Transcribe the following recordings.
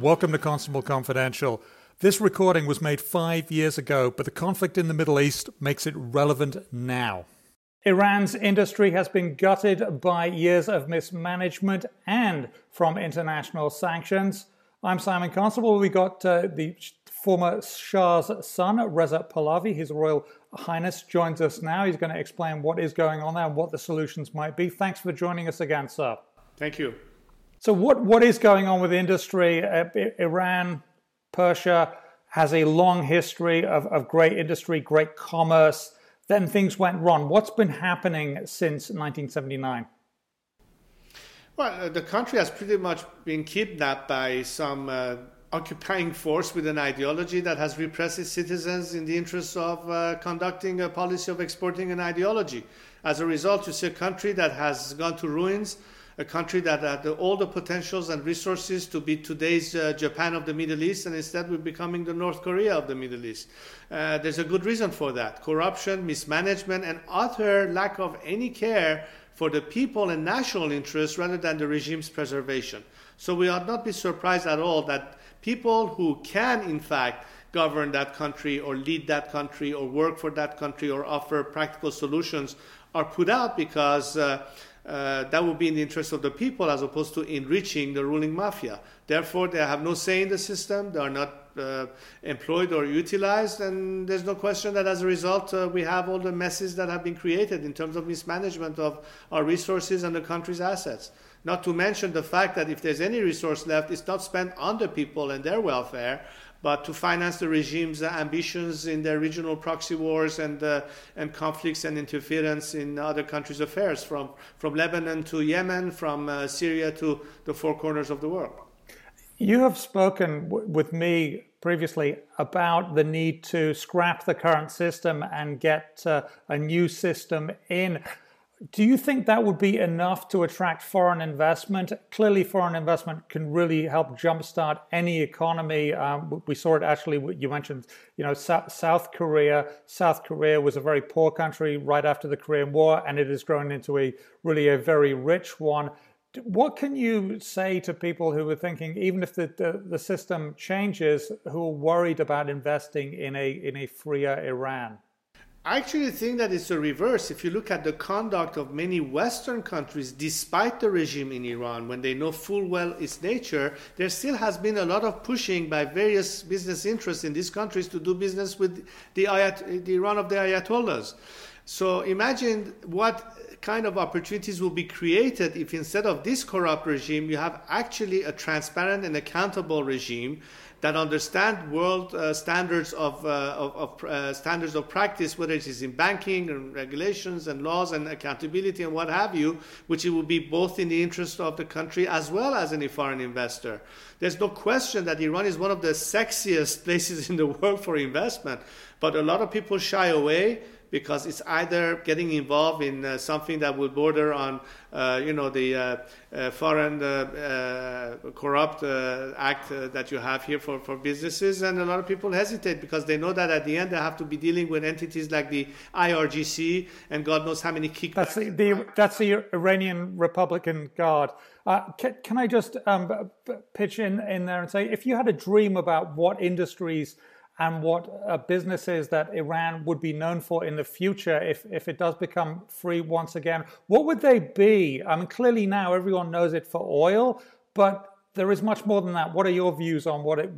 Welcome to Constable Confidential. This recording was made 5 years ago, but the conflict in the Middle East makes it relevant now. Iran's industry has been gutted by years of mismanagement and from international sanctions. I'm Simon Constable. We got the former Shah's son, Reza Pahlavi. His Royal Highness joins us now. He's going to explain what is going on there and what the solutions might be. Thanks for joining us again, sir. Thank you. So what is going on with industry? Iran, Persia has a long history of great industry, great commerce. Then things went wrong. What's been happening since 1979? Well, the country has pretty much been kidnapped by some occupying force with an ideology that has repressed its citizens in the interests of conducting a policy of exporting an ideology. As a result, you see a country that has gone to ruins, a country that had all the potentials and resources to be today's Japan of the Middle East, and instead we're becoming the North Korea of the Middle East. There's a good reason for that. Corruption, mismanagement, and utter lack of any care for the people and national interests rather than the regime's preservation. So we ought not be surprised at all that people who can, in fact, govern that country or lead that country or work for that country or offer practical solutions are put out because that would be in the interest of the people as opposed to enriching the ruling mafia. Therefore, they have no say in the system, they are not employed or utilized, and there's no question that as a result we have all the messes that have been created in terms of mismanagement of our resources and the country's assets. Not to mention the fact that if there's any resource left, it's not spent on the people and their welfare, but to finance the regime's ambitions in their regional proxy wars and conflicts and interference in other countries' affairs, from Lebanon to Yemen, from Syria to the four corners of the world. You have spoken with me previously about the need to scrap the current system and get a new system in. Do you think that would be enough to attract foreign investment? Clearly, foreign investment can really help jumpstart any economy. We saw it actually, you mentioned, South Korea. South Korea was a very poor country right after the Korean War, and it has grown into a very rich one. What can you say to people who are thinking, even if the system changes, who are worried about investing in a freer Iran? I actually think that it's the reverse. If you look at the conduct of many Western countries, despite the regime in Iran, when they know full well its nature, there still has been a lot of pushing by various business interests in these countries to do business with the Iran of the Ayatollahs. So imagine what kind of opportunities will be created if instead of this corrupt regime, you have actually a transparent and accountable regime that understand world standards of practice, whether it is in banking and regulations and laws and accountability and what have you, which it will be both in the interest of the country as well as any foreign investor. There's no question that Iran is one of the sexiest places in the world for investment, but a lot of people shy away because it's either getting involved in something that will border on, the foreign corrupt act that you have here for businesses. And a lot of people hesitate because they know that at the end they have to be dealing with entities like the IRGC and God knows how many kickbacks. That's the Iranian Republican Guard. Can I just pitch in there and say, if you had a dream about what industries and what businesses that Iran would be known for in the future if it does become free once again, what would they be? I mean, clearly now everyone knows it for oil, but there is much more than that. What are your views on what it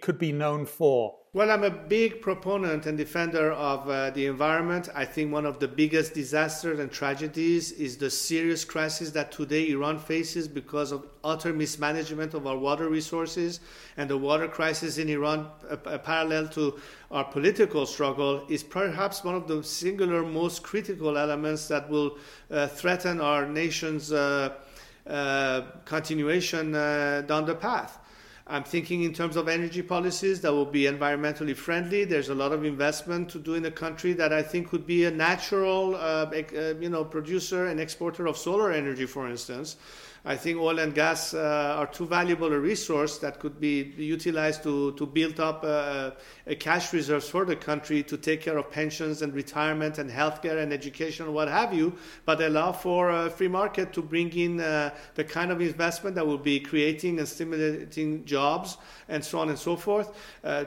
could be known for? Well, I'm a big proponent and defender of the environment. I think one of the biggest disasters and tragedies is the serious crisis that today Iran faces because of utter mismanagement of our water resources. And the water crisis in Iran, parallel to our political struggle, is perhaps one of the singular most critical elements that will threaten our nation's continuation down the path. I'm thinking in terms of energy policies that will be environmentally friendly. There's a lot of investment to do in a country that I think could be a natural, producer and exporter of solar energy, for instance. I think oil and gas are too valuable a resource that could be utilized to build up cash reserves for the country to take care of pensions and retirement and healthcare and education, what have you, but allow for a free market to bring in the kind of investment that will be creating and stimulating jobs and so on and so forth.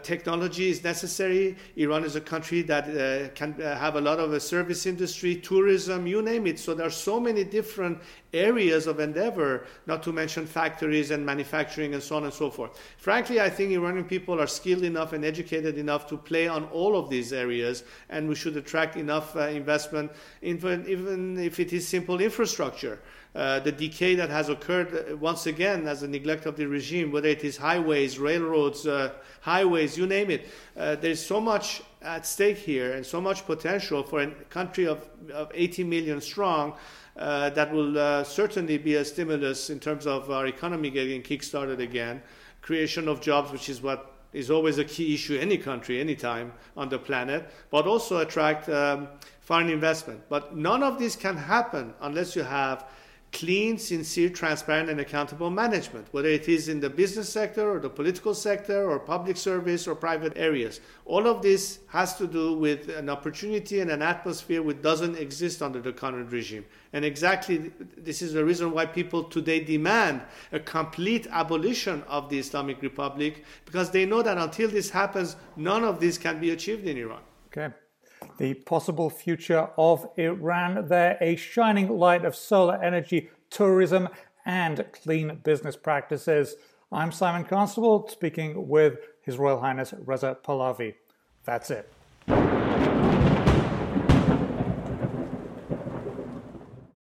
Technology is necessary. Iran is a country that can have a lot of a service industry, tourism, you name it. So there are so many different areas of endeavor, not to mention factories and manufacturing and so on and so forth. Frankly, I think Iranian people are skilled enough and educated enough to play on all of these areas, and we should attract enough investment, even if it is simple infrastructure. The decay that has occurred, once again, as a neglect of the regime, whether it is highways, railroads, you name it, there's so much at stake here and so much potential for a country of 80 million strong that will certainly be a stimulus in terms of our economy getting kick-started again, creation of jobs, which is what is always a key issue any country, any time on the planet, but also attract foreign investment. But none of this can happen unless you have clean, sincere, transparent, and accountable management, whether it is in the business sector or the political sector or public service or private areas. All of this has to do with an opportunity and an atmosphere which doesn't exist under the current regime. And exactly this is the reason why people today demand a complete abolition of the Islamic Republic, because they know that until this happens, none of this can be achieved in Iran. Okay. The possible future of Iran there, a shining light of solar energy, tourism, and clean business practices. I'm Simon Constable, speaking with His Royal Highness Reza Pahlavi. That's it.